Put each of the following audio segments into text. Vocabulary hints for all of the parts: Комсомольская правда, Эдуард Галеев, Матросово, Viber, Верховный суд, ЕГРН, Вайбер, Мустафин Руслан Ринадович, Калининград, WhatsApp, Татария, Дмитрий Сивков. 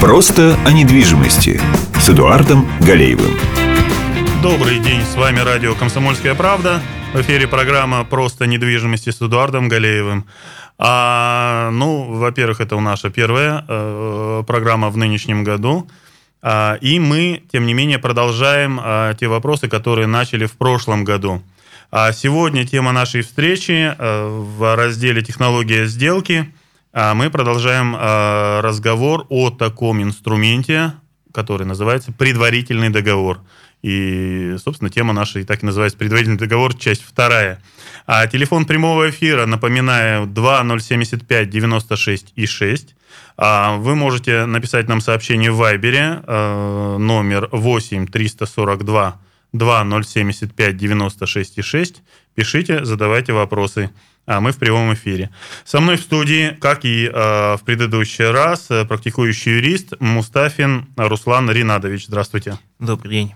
Просто о недвижимости с Эдуардом Галеевым. Добрый день, с вами радио «Комсомольская правда». В эфире программа «Просто о недвижимости» с Эдуардом Галеевым. Во-первых, это наша первая программа в нынешнем году. И мы, тем не менее, продолжаем те вопросы, которые начали в прошлом году. Сегодня тема нашей встречи в разделе «Технология сделки». Мы продолжаем разговор о таком инструменте, который называется «Предварительный договор». И, собственно, тема наша и так и называется «Предварительный договор», часть 2. Телефон прямого эфира, напоминаю, 2075-96-6. Вы можете написать нам сообщение в Вайбере, номер 8-342-2075-96-6. Пишите, задавайте вопросы. Мы в прямом эфире. Со мной в студии, как и в предыдущий раз, практикующий юрист Мустафин Руслан Ринадович. Здравствуйте. Добрый день.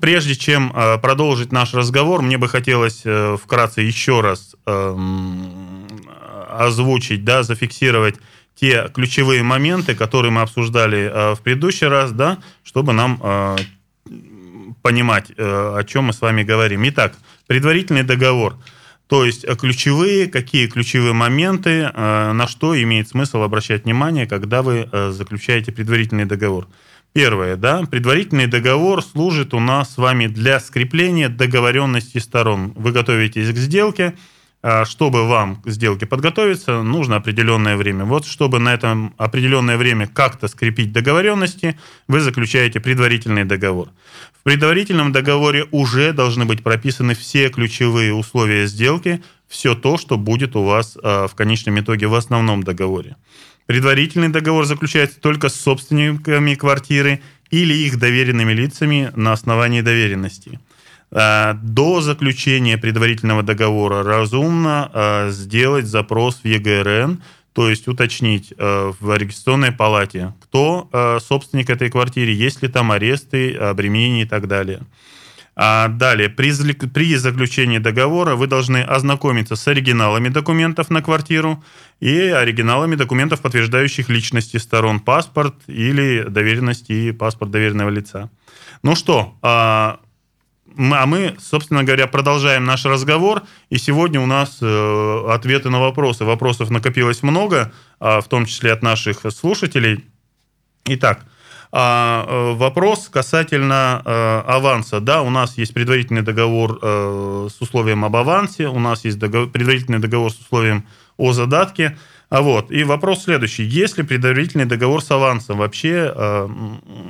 Прежде чем продолжить наш разговор, мне бы хотелось вкратце еще раз озвучить, зафиксировать те ключевые моменты, которые мы обсуждали в предыдущий раз, чтобы нам понимать, о чем мы с вами говорим. Итак, предварительный договор. То есть какие ключевые моменты, на что имеет смысл обращать внимание, когда вы заключаете предварительный договор. Первое, предварительный договор служит у нас с вами для скрепления договоренности сторон. Вы готовитесь к сделке, чтобы вам к сделке подготовиться, нужно определенное время. Чтобы на этом определенное время как-то скрепить договоренности, вы заключаете предварительный договор. В предварительном договоре уже должны быть прописаны все ключевые условия сделки, все то, что будет у вас в конечном итоге в основном договоре. Предварительный договор заключается только с собственниками квартиры или их доверенными лицами на основании доверенности. До заключения предварительного договора разумно сделать запрос в ЕГРН, то есть уточнить в регистрационной палате, кто собственник этой квартиры, есть ли там аресты, обременения и так далее. Далее, при заключении договора вы должны ознакомиться с оригиналами документов на квартиру и оригиналами документов, подтверждающих личности сторон, паспорт или доверенность и паспорт доверенного лица. Мы, собственно говоря, продолжаем наш разговор, и сегодня у нас ответы на вопросы. Вопросов накопилось много, в том числе от наших слушателей. Итак, вопрос касательно аванса. У нас есть предварительный договор с условием об авансе, у нас есть предварительный договор с условием о задатке. И вопрос следующий. Если предварительный договор с авансом вообще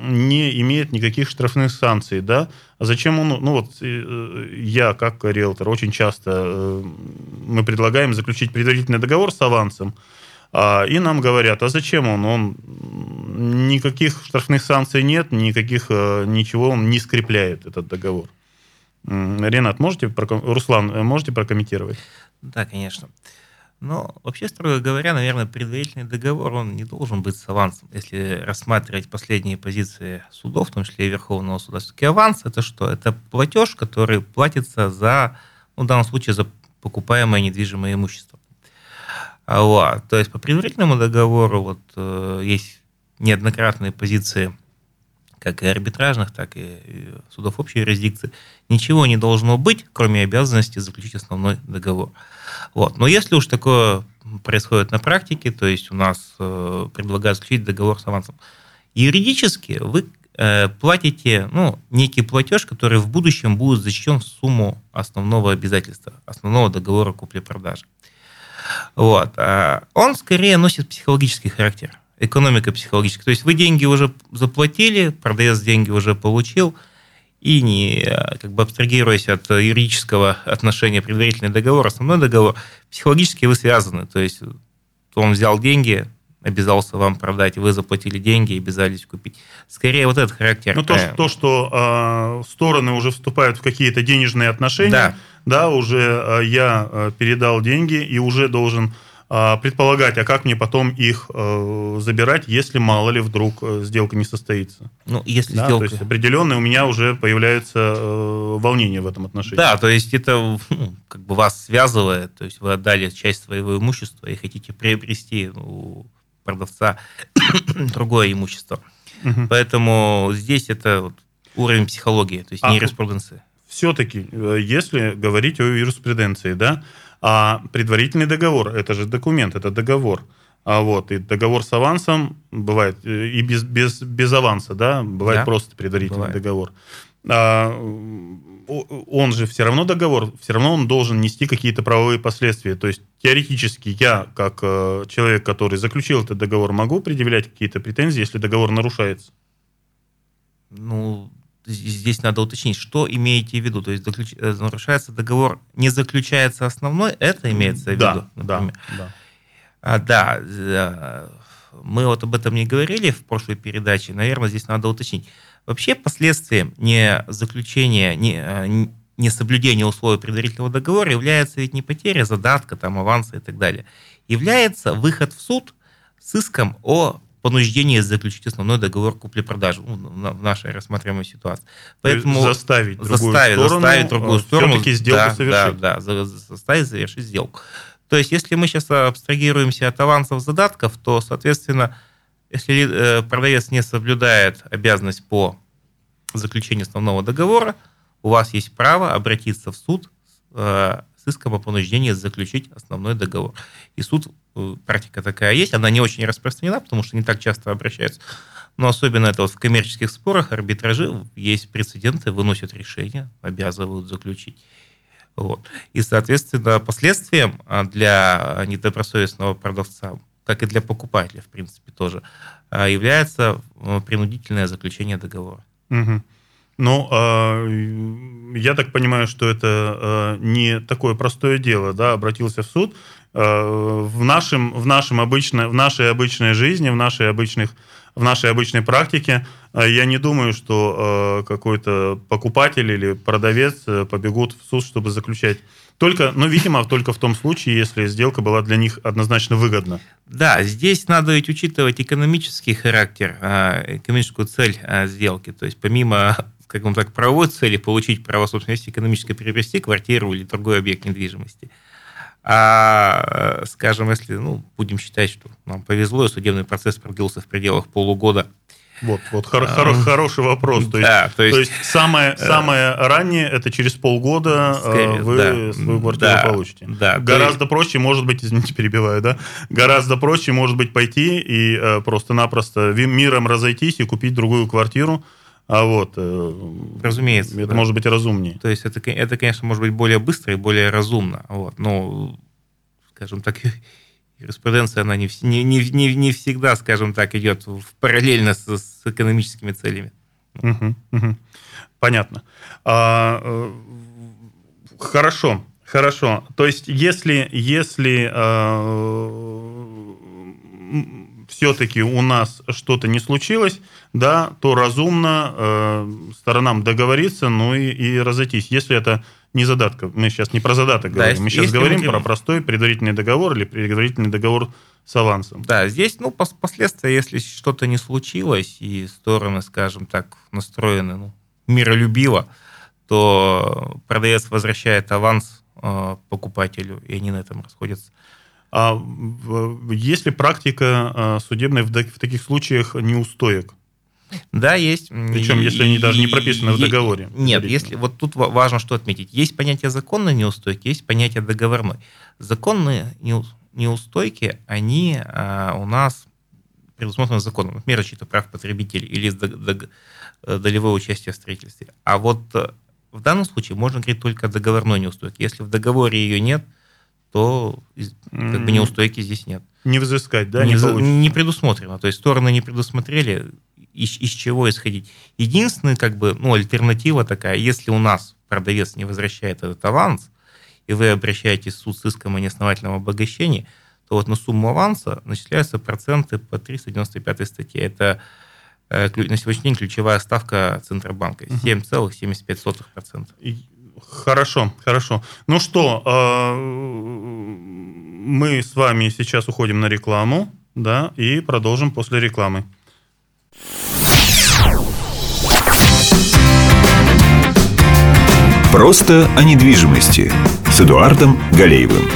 не имеет никаких штрафных санкций, зачем он... я, как риэлтор, очень часто мы предлагаем заключить предварительный договор с авансом, и нам говорят, а зачем он? Никаких штрафных санкций нет, ничего он не скрепляет, этот договор. Руслан, можете прокомментировать? Да, конечно. Но вообще, строго говоря, наверное, предварительный договор, он не должен быть с авансом. Если рассматривать последние позиции судов, в том числе и Верховного суда, все-таки аванс – это что? Это платеж, который платится за, в данном случае, за покупаемое недвижимое имущество. То есть по предварительному договору есть неоднократные позиции как и арбитражных, так и судов общей юрисдикции, ничего не должно быть, кроме обязанности заключить основной договор. Но если уж такое происходит на практике, то есть у нас предлагают заключить договор с авансом, юридически вы платите некий платеж, который в будущем будет зачтен в сумму основного обязательства, основного договора купли-продажи. Он скорее носит психологический характер. Экономика психологическая. То есть вы деньги уже заплатили, продавец деньги уже получил, и абстрагируясь от юридического отношения предварительный договор, основной договор, психологически вы связаны. То есть он взял деньги, обязался вам продать, вы заплатили деньги и обязались купить. Скорее этот характер. То, что стороны уже вступают в какие-то денежные отношения, уже я передал деньги и уже должен... предполагать, а как мне потом их забирать, если мало ли вдруг сделка не состоится. Сделка... То есть определенно у меня уже появляется волнение в этом отношении. То есть это вас связывает, то есть вы отдали часть своего имущества и хотите приобрести продавца другое имущество. Угу. Поэтому здесь это вот уровень психологии, то есть не юриспруденция. Все-таки, если говорить о юриспруденции, да, предварительный договор, это же документ, это договор. Вот, и договор с авансом бывает, и без аванса, да, бывает просто предварительный договор. Он же все равно договор, все равно он должен нести какие-то правовые последствия. То есть теоретически я, как человек, который заключил этот договор, могу предъявлять какие-то претензии, если договор нарушается? Ну, здесь надо уточнить, что имеете в виду. То есть нарушается договор, не заключается основной, это имеется в виду? Да. Мы вот об этом не говорили в прошлой передаче, наверное, здесь надо уточнить. Вообще последствием несоблюдения условий предварительного договора является ведь не потеря задатка, там, аванса и так далее. Является выход в суд с иском о понуждении заключить основной договор купли-продажи в нашей рассматриваемой ситуации. Поэтому заставить другую сторону все-таки сделку совершить. Заставить совершить сделку. То есть, если мы сейчас абстрагируемся от авансов задатков, то, соответственно, если продавец не соблюдает обязанность по заключению основного договора, у вас есть право обратиться в суд с иском о понуждении заключить основной договор. И суд, практика такая есть, она не очень распространена, потому что не так часто обращаются. Но особенно это вот в коммерческих спорах, арбитражи, есть прецеденты, выносят решение, обязывают заключить. Вот. И, соответственно, последствиям для недобросовестного продавца, как и для покупателя, в принципе, тоже, является принудительное заключение договора. Угу. Ну, я так понимаю, что это не такое простое дело, да, обратился в суд. В нашей обычной практике я не думаю, что какой-то покупатель или продавец побегут в суд, чтобы заключать. Только, видимо, в том случае, если сделка была для них однозначно выгодна. Да, здесь надо ведь учитывать экономический характер, экономическую цель сделки. То есть помимо, скажем так, правовой цели получить право собственности экономически приобрести квартиру или другой объект недвижимости. А, скажем, если, будем считать, что нам повезло, и судебный процесс продлился в пределах полугода. Хороший вопрос. То есть самое раннее, это через полгода свою квартиру получите. Да, гораздо проще, может быть, извините, перебиваю, да? Гораздо проще, может быть, пойти и просто-напросто миром разойтись и купить другую квартиру. Разумеется. Это может быть разумнее. То есть это, конечно, может быть более быстро и более разумно. Но, скажем так, юриспруденция, она не всегда, скажем так, идет параллельно с экономическими целями. Угу. Понятно. Хорошо. То есть если все-таки у нас что-то не случилось, да, то разумно сторонам договориться, и разойтись. Если это не задатка, мы сейчас не про задаток говорим, мы сейчас говорим про простой предварительный договор или предварительный договор с авансом. Да, здесь, последствия, если что-то не случилось, и стороны, скажем так, настроены миролюбиво, то продавец возвращает аванс покупателю, и они на этом расходятся. А есть ли практика судебная в таких случаях неустоек? Да, есть. Причем, если они даже не прописаны в договоре. Нет, если тут важно что отметить. Есть понятие законной неустойки, есть понятие договорной. Законные неустойки, они у нас предусмотрены законом. Например, защита прав потребителей или долевое участие в строительстве. А вот в данном случае можно говорить только о договорной неустойке. Если в договоре ее нет, то неустойки здесь нет. Не взыскать, да? Не предусмотрено. То есть стороны не предусмотрели, из чего исходить. Единственная альтернатива такая, если у нас продавец не возвращает этот аванс, и вы обращаетесь в суд с иском о неосновательном обогащении, то на сумму аванса начисляются проценты по 395 статье. Это на сегодняшний день ключевая ставка Центробанка. 7,75%. Хорошо. Ну что, мы с вами сейчас уходим на рекламу, да, и продолжим после рекламы. Просто о недвижимости с Эдуардом Галеевым.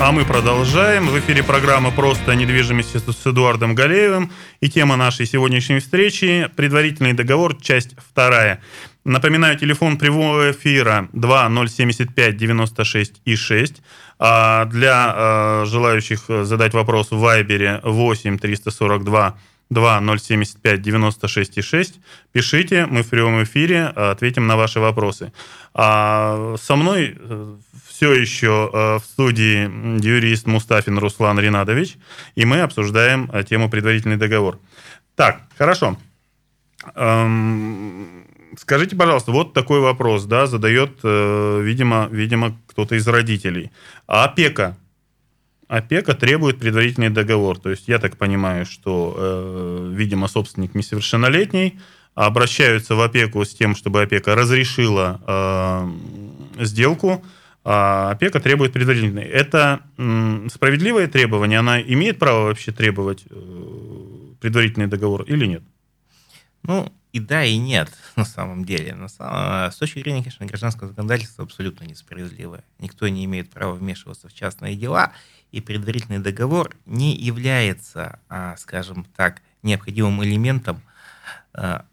А мы продолжаем. В эфире программа «Просто о недвижимости» с Эдуардом Галеевым. И тема нашей сегодняшней встречи – предварительный договор, часть 2. Напоминаю, телефон прямого эфира 2075-96-6. А для желающих задать вопрос в Вайбере 8-342-2075-96-6. Пишите, мы в прямом эфире ответим на ваши вопросы. А со мной все еще в студии юрист Мустафин Руслан Ринадович, и мы обсуждаем тему «Предварительный договор». Так, хорошо. Скажите, пожалуйста, вот такой вопрос, да, задает, видимо, кто-то из родителей. А опека? Опека требует предварительный договор. То есть я так понимаю, что, видимо, собственник несовершеннолетний, обращаются в опеку с тем, чтобы опека разрешила сделку, а опека требует предварительный. Это справедливое требование? Она имеет право вообще требовать предварительный договор или нет? Ну, и да, и нет, на самом деле. С точки зрения, конечно, гражданского законодательства абсолютно несправедливое. Никто не имеет права вмешиваться в частные дела, и предварительный договор не является, скажем так, необходимым элементом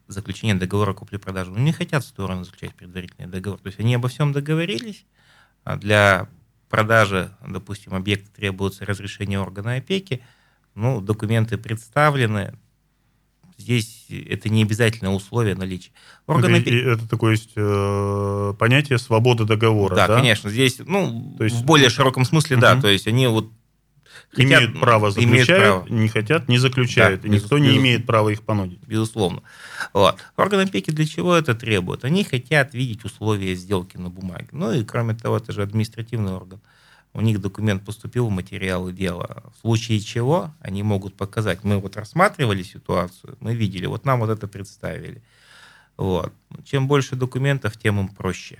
заключения договора купли-продажи. Не хотят стороны заключать предварительный договор. То есть они обо всем договорились. Для продажи, допустим, объекта требуется разрешение органа опеки. Ну, документы представлены. Здесь это не обязательное условие наличия. Это такое есть понятие свободы договора, да? Да, конечно. Здесь, то есть, в более широком смысле, угу. Да. То есть они имеют право заключать, не хотят, не заключают. Да, и никто не имеет права их понудить. Безусловно. Вот. Органы опеки для чего это требуют? Они хотят видеть условия сделки на бумаге. Ну и кроме того, это же административный орган. У них документ поступил в материалы дела. В случае чего они могут показать. Мы рассматривали ситуацию, мы видели, нам это представили. Чем больше документов, тем им проще,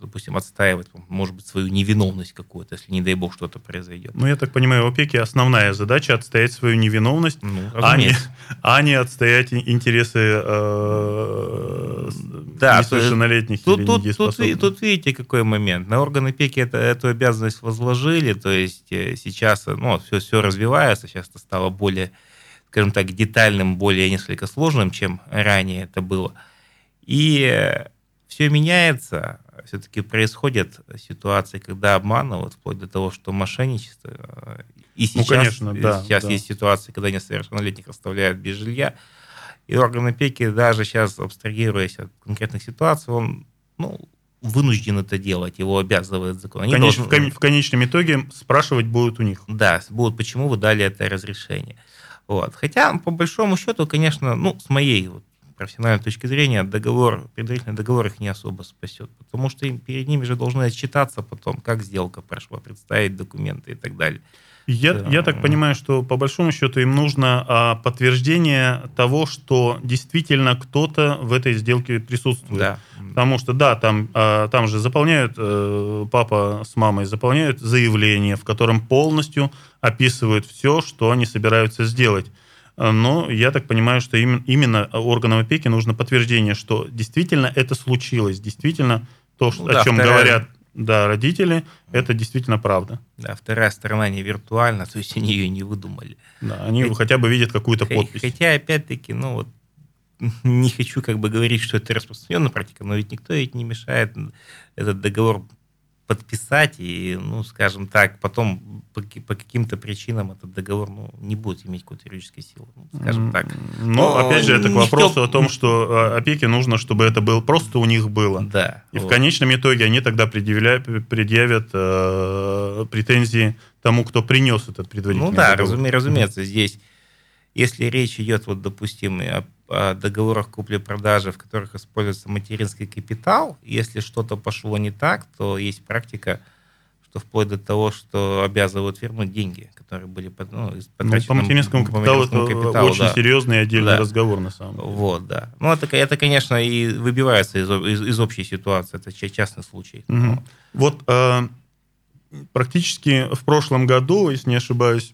допустим, отстаивать, может быть, свою невиновность какую-то, если, не дай бог, что-то произойдет. Я так понимаю, в опеке основная задача – отстоять свою невиновность, а не отстоять интересы несовершеннолетних или недееспособных. Тут видите, какой момент. На органы опеки эту обязанность возложили, то есть сейчас все развивается, сейчас это стало более, скажем так, детальным, более несколько сложным, чем ранее это было. И все меняется, все-таки происходят ситуации, когда обманывают, вплоть до того, что мошенничество. И сейчас, конечно, да, сейчас есть ситуации, когда несовершеннолетних оставляют без жилья. И орган опеки, даже сейчас абстрагируясь от конкретных ситуаций, он вынужден это делать, его обязывает закон. В конечном итоге спрашивать будут у них. Да, будут, почему вы дали это разрешение. Хотя, по большому счету, конечно, с моей профессиональной точки зрения, предварительный договор их не особо спасет, потому что перед ними же должны отчитаться потом, как сделка прошла, представить документы и так далее. Я так понимаю, что по большому счету им нужно подтверждение того, что действительно кто-то в этой сделке присутствует. Да. Потому что, да, там же заполняют, папа с мамой заполняют заявление, в котором полностью описывают все, что они собираются сделать. Но я так понимаю, что именно органам опеки нужно подтверждение, что действительно это случилось, действительно то, о чем говорят. Да, родители, это действительно правда. Да, вторая сторона не виртуальна, то есть они ее не выдумали. Да, они хотя бы видят какую-то подпись. Хотя, опять-таки, не хочу говорить, что это распространенная практика, но ведь никто ведь не мешает этот договор подписать, и, скажем так, потом по каким-то причинам этот договор не будет иметь какой-то юридической силы, скажем так. Опять же, это к вопросу о том, что опеке нужно, чтобы это было просто у них было. Да. И в конечном итоге они тогда предъявят претензии тому, кто принес этот предварительный договор. Ну да, разумеется, здесь, если речь идет, допустим, о договорах купли-продажи, в которых используется материнский капитал, если что-то пошло не так, то есть практика, что вплоть до того, что обязывают вернуть деньги, которые были потрачены. По материнскому капиталу это очень серьезный отдельный разговор, на самом деле. Да. Это, конечно, и выбивается из общей ситуации, это частный случай. Угу. Практически в прошлом году, если не ошибаюсь,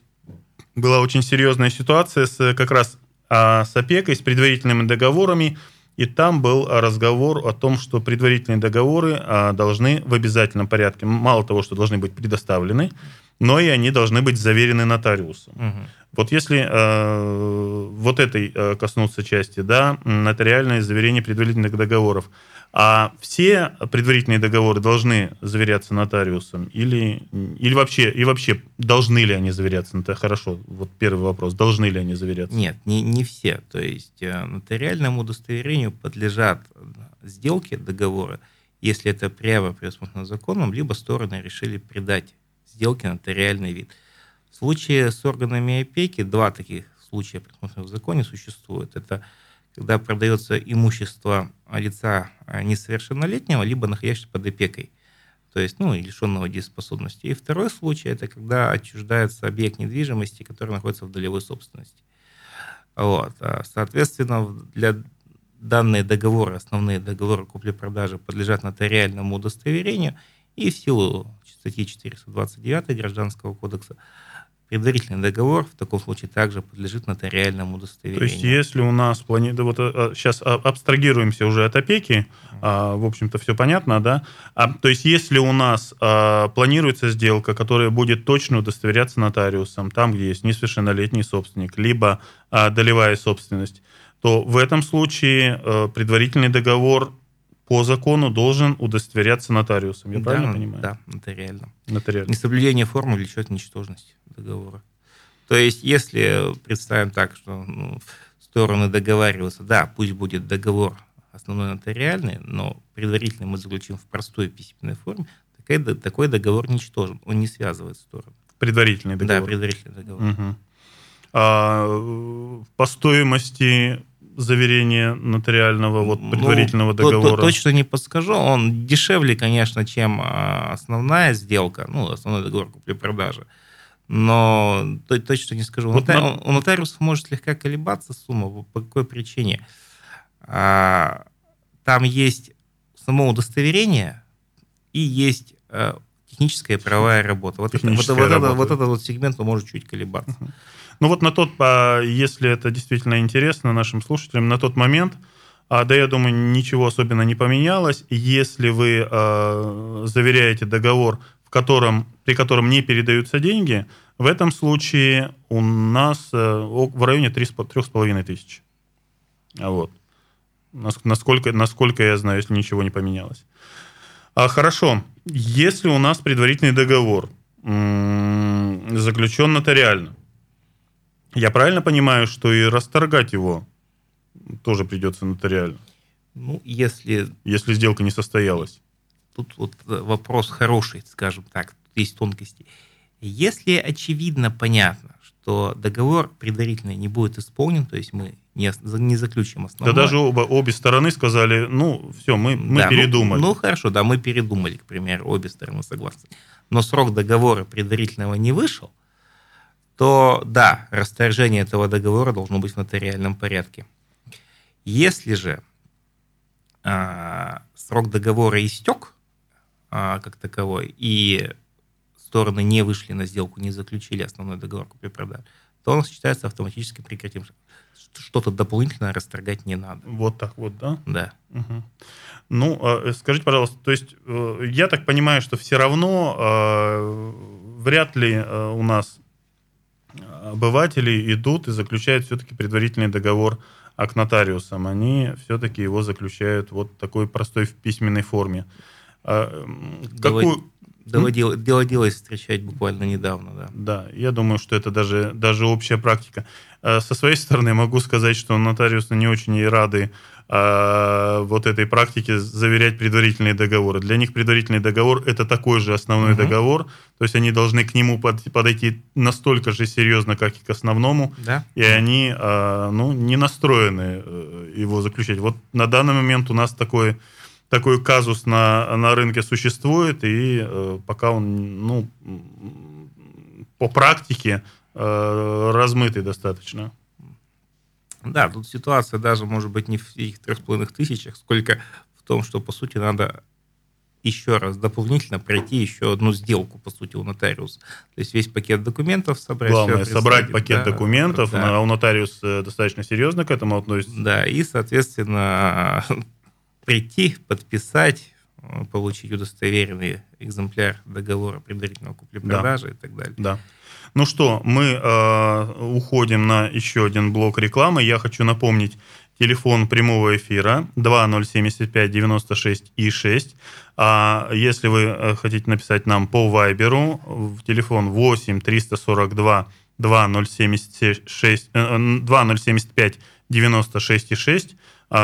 была очень серьезная ситуация с опекой, с предварительными договорами. И там был разговор о том, что предварительные договоры должны в обязательном порядке, мало того, что должны быть предоставлены, но и они должны быть заверены нотариусом. Угу. Вот если вот этой коснуться части, да, нотариальное заверение предварительных договоров, а все предварительные договоры должны заверяться нотариусом или вообще, и вообще должны ли они заверяться? Это хорошо, вот первый вопрос, должны ли они заверяться? Нет, не все. То есть нотариальному удостоверению подлежат сделки, договоры, если это прямо предусмотрено законом, либо стороны решили придать сделке нотариальный вид. В случае с органами опеки два таких случая предусмотренных в законе существует. Это когда продается имущество лица несовершеннолетнего, либо находящегося под опекой, то есть лишенного дееспособности. И второй случай – это когда отчуждается объект недвижимости, который находится в долевой собственности. Вот. Соответственно, для данные договоры, основные договоры купли-продажи подлежат нотариальному удостоверению, и в силу статьи 429 Гражданского кодекса предварительный договор в таком случае также подлежит нотариальному удостоверению. То есть, если у нас сейчас абстрагируемся уже от опеки, в общем-то, все понятно, да? То есть, если у нас планируется сделка, которая будет точно удостоверяться нотариусом, там, где есть несовершеннолетний собственник, либо долевая собственность, то в этом случае предварительный договор по закону должен удостоверяться нотариусом. Я правильно понимаю? Да, нотариально. Несоблюдение формы влечет ничтожность договора. То есть, если представим так, что стороны договариваются, да, пусть будет договор основной нотариальный, но предварительно мы заключим в простой письменной форме, такой договор ничтожен, он не связывает стороны. Предварительный договор. Да, предварительный договор. Угу. По стоимости заверение нотариального предварительного договора? Точно не подскажу. Он дешевле, конечно, чем основная сделка, основной договор купли-продажи. Но точно не скажу. У нотариусов может слегка колебаться сумма. По какой причине? Там есть само удостоверение и есть техническая и правовая работа. Вот этот сегмент может чуть колебаться. Uh-huh. Если это действительно интересно нашим слушателям, на тот момент, я думаю, ничего особенно не поменялось. Если вы заверяете договор, при котором не передаются деньги, в этом случае у нас в районе 3,5 тысяч. Вот. Насколько я знаю, если ничего не поменялось. Хорошо. Если у нас предварительный договор заключен нотариально, я правильно понимаю, что и расторгать его тоже придется нотариально? Если сделка не состоялась. Тут вопрос хороший, скажем так, тут есть тонкости. Если очевидно, понятно, что договор предварительный не будет исполнен, то есть мы не заключим основное. Да даже обе стороны сказали, мы передумали. Хорошо, да, мы передумали, к примеру, обе стороны согласны. Но срок договора предварительного не вышел, то да, расторжение этого договора должно быть в нотариальном порядке. Если же срок договора истек как таковой, и стороны не вышли на сделку, не заключили основной договор купли-продажи, то он считается автоматически прекратившим. Что-то дополнительно расторгать не надо. Вот так вот, да? Да. Угу. Скажите, пожалуйста, то есть я так понимаю, что все равно вряд ли у нас обыватели идут и заключают все-таки предварительный договор к нотариусам. Они все-таки его заключают такой простой в письменной форме. Доводилось встречать буквально недавно, да. Да, я думаю, что это даже общая практика. Со своей стороны могу сказать, что нотариусы не очень и рады этой практике заверять предварительные договоры. Для них предварительный договор – это такой же основной договор, то есть они должны к нему подойти настолько же серьезно, как и к основному, да? И они не настроены его заключать. Вот на данный момент у нас такой казус на рынке существует, и пока он по практике размытый достаточно. Да, тут ситуация даже может быть не в этих 3,5 тысячах, сколько в том, что по сути надо еще раз дополнительно пройти еще одну сделку, по сути, у нотариуса. То есть весь пакет документов собрать. Главное, собрать пакет документов. Да. У нотариуса достаточно серьезно к этому относится. Да, и, соответственно, прийти, подписать, получить удостоверенный экземпляр договора предварительного купли-продажи, да, и так далее. Да. Ну что, мы уходим на еще один блок рекламы. Я хочу напомнить, телефон прямого эфира 2075-96-6. А если вы хотите написать нам по Вайберу, в телефон 8-342-2075-96-6,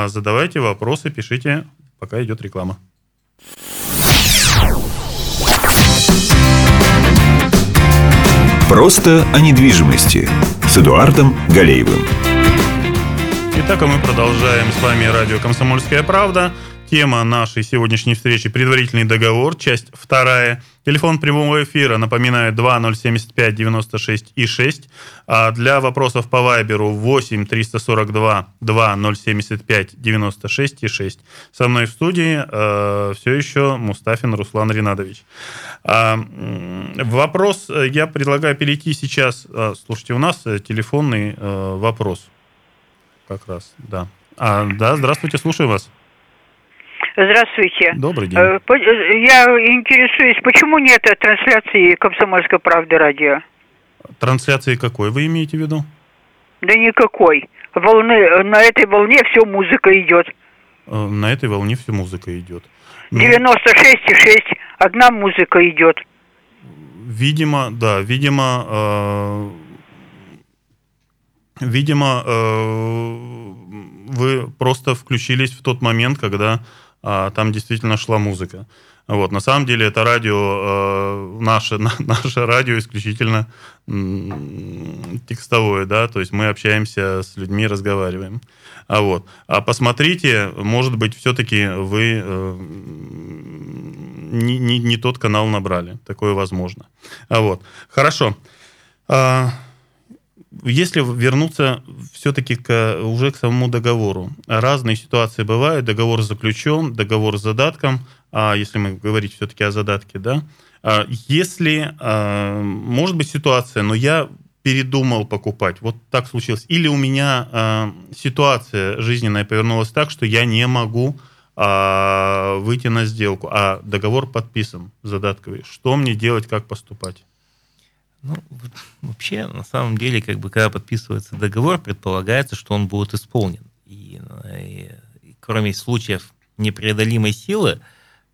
задавайте вопросы, пишите, пока идет реклама. Просто о недвижимости с Эдуардом Галеевым. Итак, мы продолжаем с вами радио «Комсомольская правда». Тема нашей сегодняшней встречи – предварительный договор, часть 2. Телефон прямого эфира, напоминаю, 2075-96-6. А для вопросов по Вайберу 8-342-2075-96-6. Со мной в студии все еще Мустафин Руслан Ринадович. Вопрос, я предлагаю перейти сейчас. Слушайте, у нас телефонный вопрос. Как раз, да. Да, здравствуйте, слушаю вас. Здравствуйте. Добрый день. Я интересуюсь, почему нет трансляции «Комсомольской правды» радио? Трансляции какой вы имеете в виду? Да никакой. На этой волне все музыка идет. 96,6, одна музыка идет. Видимо, вы просто включились в тот момент, когда там действительно шла музыка. Вот. На самом деле это радио, наше радио исключительно текстовое, да, то есть мы общаемся с людьми, разговариваем. Вот. А посмотрите, может быть, все-таки вы не тот канал набрали. Такое возможно. Вот. Хорошо. Если вернуться все-таки уже к самому договору. Разные ситуации бывают. Договор заключен, договор с задатком. Если мы говорим все-таки о задатке, да. Если, может быть, ситуация, но я передумал покупать. Вот так случилось. Или у меня ситуация жизненная повернулась так, что я не могу выйти на сделку. А договор подписан, задатковый. Что мне делать, как поступать? Ну, вообще, на самом деле, когда подписывается договор, предполагается, что он будет исполнен. И кроме случаев непреодолимой силы,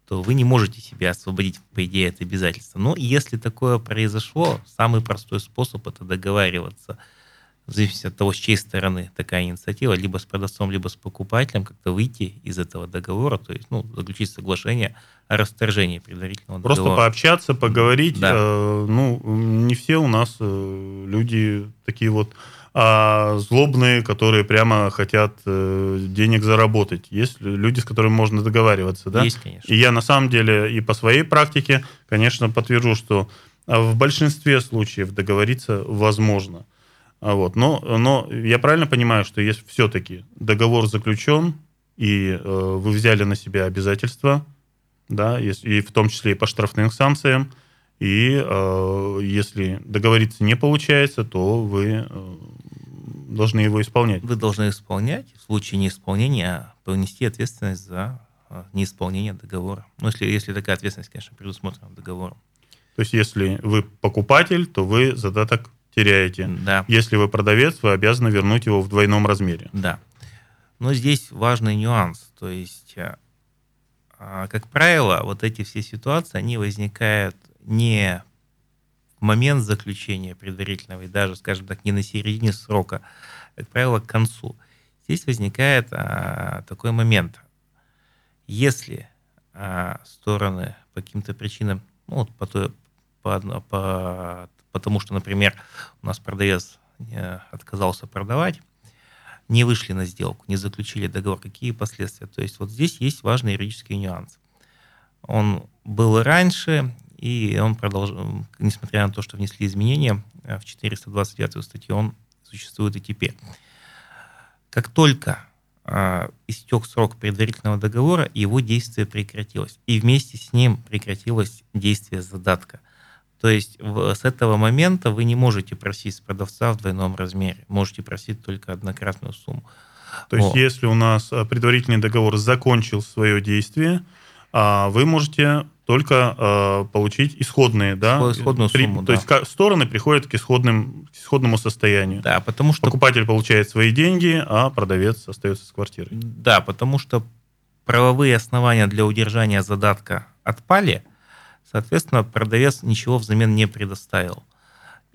то вы не можете себя освободить, по идее, от обязательства. Но если такое произошло, самый простой способ – это договариваться, в зависимости от того, с чьей стороны такая инициатива, либо с продавцом, либо с покупателем, как-то выйти из этого договора, то есть, заключить соглашение о расторжении предварительного договора. Просто пообщаться, поговорить. Да. Не все у нас люди такие вот злобные, которые прямо хотят денег заработать. Есть люди, с которыми можно договариваться, да? Есть, конечно. И я на самом деле и по своей практике, конечно, подтвержу, что в большинстве случаев договориться возможно. Вот. Но я правильно понимаю, что если все-таки договор заключен, и вы взяли на себя обязательства, да, и в том числе и по штрафным санкциям, и если договориться не получается, то вы должны его исполнять. Вы должны исполнять, в случае неисполнения понести ответственность за неисполнение договора. Если такая ответственность, конечно, предусмотрена договором. То есть если вы покупатель, то вы задаток теряете. Да. Если вы продавец, вы обязаны вернуть его в двойном размере. Да. Но здесь важный нюанс. То есть, как правило, вот эти все ситуации, они возникают не в момент заключения предварительного и даже, скажем так, не на середине срока, как правило, к концу. Здесь возникает такой момент. Если стороны по каким-то причинам, потому что, например, у нас продавец отказался продавать, не вышли на сделку, не заключили договор, какие последствия. То есть вот здесь есть важный юридический нюанс. Он был и раньше, и он продолжал, несмотря на то, что внесли изменения в 429 статью, он существует и теперь. Как только истек срок предварительного договора, и его действие прекратилось. И вместе с ним прекратилось действие задатка. То есть с этого момента вы не можете просить с продавца в двойном размере, можете просить только однократную сумму. То есть если у нас предварительный договор закончил свое действие, вы можете только получить исходные, да? Исходную сумму, да. То есть стороны приходят к исходному состоянию. Да, потому что... Покупатель получает свои деньги, а продавец остается с квартирой. Да, потому что правовые основания для удержания задатка отпали, соответственно, продавец ничего взамен не предоставил.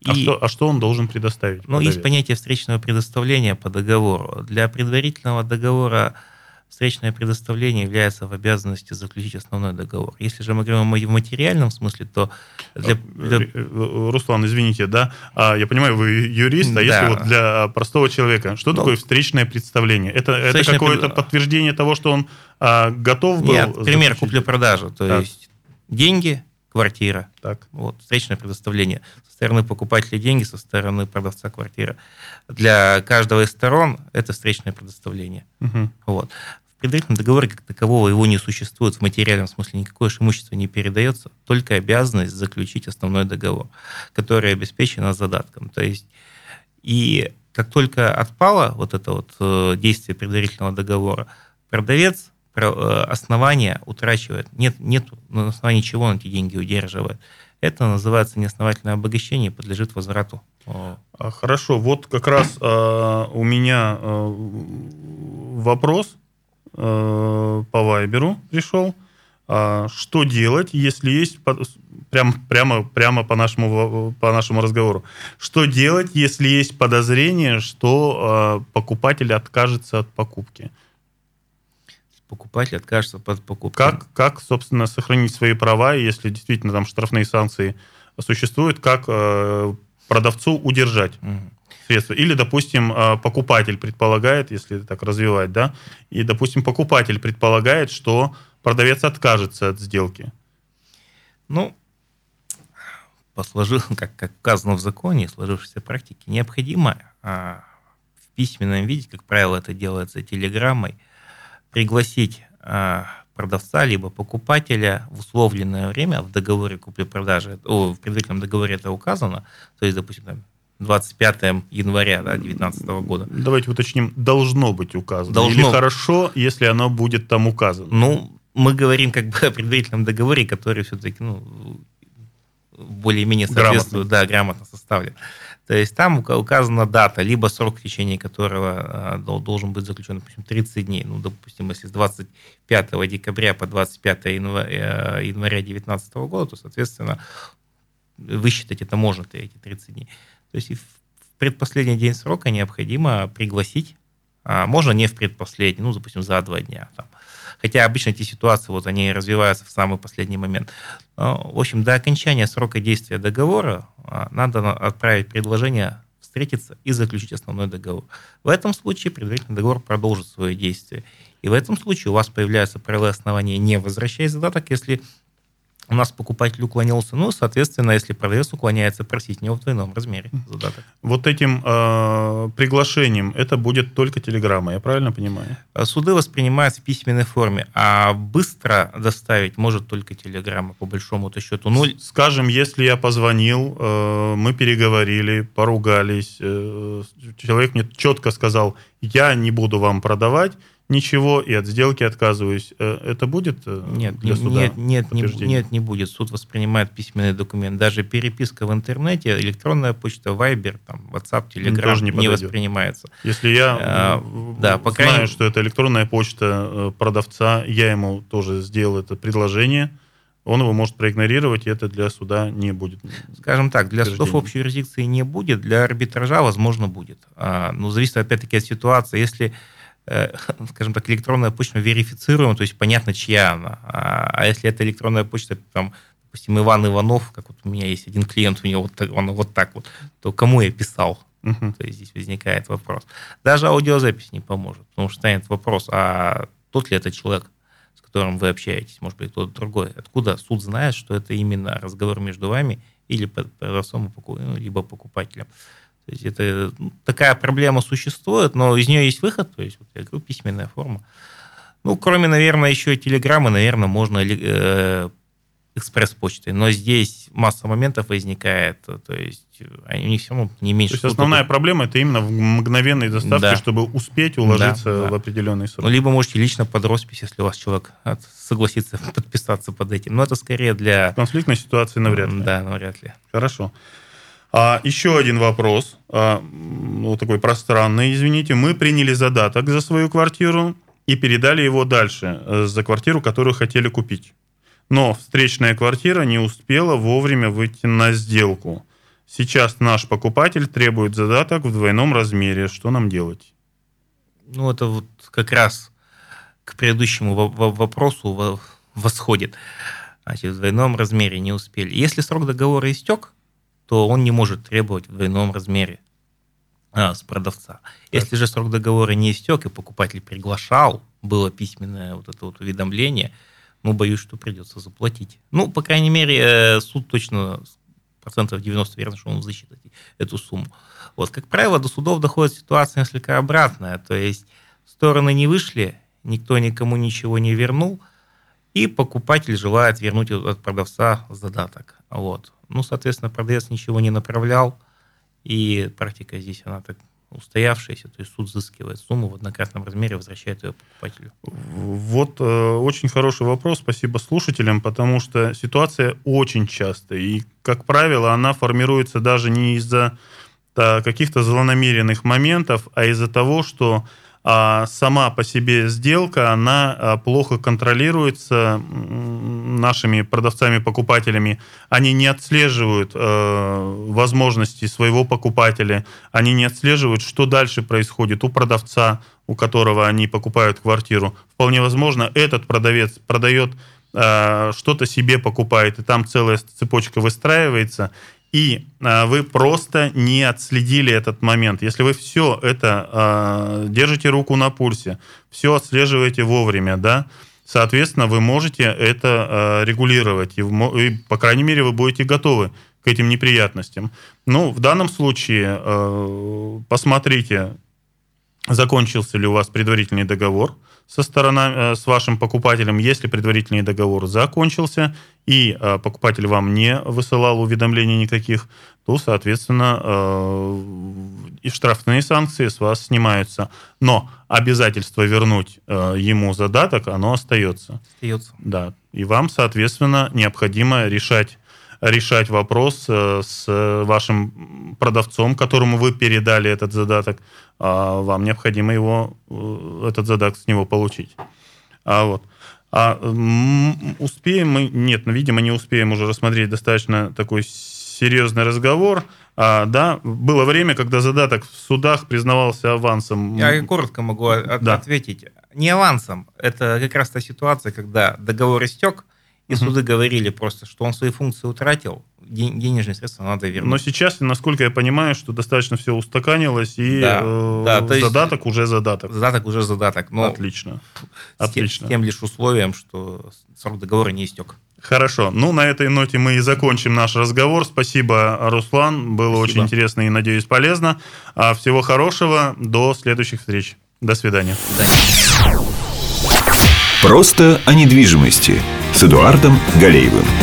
А что он должен предоставить? Продавец? Есть понятие встречного предоставления по договору. Для предварительного договора встречное предоставление является в обязанности заключить основной договор. Если же мы говорим о материальном смысле, то... Руслан, извините, да? Я понимаю, вы юрист, а если вот для простого человека, что такое встречное представление? Это какое-то подтверждение того, что он готов был... Нет, пример купли-продажи, то есть деньги, квартира. Так. Вот, встречное предоставление. Со стороны покупателя деньги, со стороны продавца квартира. Для каждого из сторон это встречное предоставление. Угу. Вот. В предварительном договоре как такового его не существует в материальном смысле. Никакое имущество не передается, только обязанность заключить основной договор, который обеспечен задатком. То есть, и как только отпало вот это вот действие предварительного договора, продавец основания утрачивает. Нет на основании чего он эти деньги удерживает. Это называется неосновательное обогащение и подлежит возврату. Хорошо. Вот как раз у меня вопрос по Вайберу пришел. Что делать, если есть... Прямо по нашему разговору. Что делать, если есть подозрение, что покупатель откажется от покупки? Покупатель откажется от покупки. Как, собственно, сохранить свои права, если действительно там штрафные санкции существуют, как продавцу удержать средства? Или, допустим, покупатель предполагает, если так развивать, да, и, допустим, покупатель предполагает, что продавец откажется от сделки. Как указано в законе, сложившейся практике, необходимо в письменном виде, как правило, это делается телеграммой, пригласить продавца либо покупателя в условленное время в договоре купли-продажи, в предварительном договоре это указано, то есть, допустим, там 25 января 2019 года. Давайте уточним, должно быть указано. Или хорошо, если оно будет там указано? Мы говорим как бы о предварительном договоре, который все-таки более-менее соответствует, грамотно составлен. То есть там указана дата, либо срок, в течение которого должен быть заключен, допустим, 30 дней. Допустим, если с 25 декабря по 25 января 2019 года, то, соответственно, высчитать это можно, эти 30 дней. То есть в предпоследний день срока необходимо пригласить, можно не в предпоследний, допустим, за 2 дня. Хотя обычно эти ситуации, они развиваются в самый последний момент. В общем, до окончания срока действия договора надо отправить предложение встретиться и заключить основной договор. В этом случае предварительный договор продолжит свое действие. И в этом случае у вас появляются правовые основания не возвращать задаток, если у нас покупатель уклонился. Соответственно, если продавец уклоняется, просить него в двойном размере задаток. Вот этим приглашением это будет только телеграмма, я правильно понимаю? Суды воспринимаются в письменной форме, а быстро доставить может только телеграмма, по большому-то счету. Скажем, если я позвонил, мы переговорили, поругались, человек мне четко сказал, я не буду вам продавать, ничего, и от сделки отказываюсь. Это будет для суда? Нет, не будет. Суд воспринимает письменный документ. Даже переписка в интернете, электронная почта, Viber, WhatsApp, Telegram не воспринимается. Если я знаю, что это электронная почта продавца, я ему тоже сделал это предложение, он его может проигнорировать, и это для суда не будет. Скажем так, для судов общей юрисдикции не будет, для арбитража, возможно, будет. Зависит, опять-таки, от ситуации. Если скажем так, электронная почта верифицируема, то есть понятно, чья она. А если это электронная почта, допустим, Иван Иванов, как у меня есть один клиент, у него он то кому я писал? Uh-huh. То есть здесь возникает вопрос. Даже аудиозапись не поможет, потому что станет вопрос, а тот ли это человек, с которым вы общаетесь, может быть, кто-то другой. Откуда суд знает, что это именно разговор между вами или продавцом, либо покупателем? То есть это такая проблема существует, но из нее есть выход, то есть вот я говорю, письменная форма. Ну, кроме, наверное, еще телеграммы, наверное, можно экспресс-почтой, но здесь масса моментов возникает, то есть они у них все равно не меньше. То есть основная проблема – это именно в мгновенной доставке, да. чтобы успеть уложиться в определенный срок. Ну, либо можете лично под роспись, если у вас человек согласится подписаться под этим, но это скорее для... Конфликтной ситуации навряд ли. Да, навряд ли. Хорошо. Еще один вопрос, вот такой пространный, извините. Мы приняли задаток за свою квартиру и передали его дальше, за квартиру, которую хотели купить. Но встречная квартира не успела вовремя выйти на сделку. Сейчас наш покупатель требует задаток в двойном размере. Что нам делать? Ну, это вот как раз к предыдущему вопросу восходит. Значит, в двойном размере не успели. Если срок договора истек, то он не может требовать в двойном размере с продавца. Если же срок договора не истек, и покупатель приглашал, было письменное вот это вот уведомление, ну, боюсь, что придется заплатить. Ну, по крайней мере, суд точно 90% верно, что он взыщет эту сумму. Вот, как правило, до судов доходит ситуация несколько обратная, то есть стороны не вышли, никто никому ничего не вернул, и покупатель желает вернуть от продавца задаток. Вот. Ну, соответственно, продавец ничего не направлял, и практика здесь, она так устоявшаяся, то есть суд взыскивает сумму в однократном размере, возвращает ее покупателю. Вот очень хороший вопрос, спасибо слушателям, потому что ситуация очень частая, и, как правило, она формируется даже не из-за каких-то злонамеренных моментов, а из-за того, что сама по себе сделка, она плохо контролируется нашими продавцами-покупателями. Они не отслеживают возможности своего покупателя, они не отслеживают, что дальше происходит у продавца, у которого они покупают квартиру. Вполне возможно, этот продавец продает что-то себе, покупает, и там целая цепочка выстраивается. И вы просто не отследили этот момент. Если вы все это держите руку на пульсе, все отслеживаете вовремя, да, соответственно, вы можете это регулировать. И, по крайней мере, вы будете готовы к этим неприятностям. Ну, в данном случае посмотрите, закончился ли у вас предварительный договор со стороны, с вашим покупателем. Если предварительный договор закончился и покупатель вам не высылал уведомлений никаких, то, соответственно, и штрафные санкции с вас снимаются. Но обязательство вернуть ему задаток, оно остается. Остается. Да. И вам, соответственно, необходимо решать вопрос с вашим продавцом, которому вы передали этот задаток, вам необходимо этот задаток с него получить. Успеем мы? Нет, видимо, не успеем уже рассмотреть достаточно такой серьезный разговор. Было время, когда задаток в судах признавался авансом. Я коротко могу ответить. Не авансом. Это как раз та ситуация, когда договор истек, и суды говорили просто, что он свои функции утратил, денежные средства надо вернуть. Но сейчас, насколько я понимаю, что достаточно все устаканилось, и задаток уже задаток. Задаток уже задаток. Но Отлично. С тем лишь условием, что срок договора не истек. Хорошо. Ну, на этой ноте мы и закончим наш разговор. Спасибо, Руслан. Было очень интересно и, надеюсь, полезно. Всего хорошего. До следующих встреч. До свидания. До свидания. Просто о недвижимости с Эдуардом Галеевым.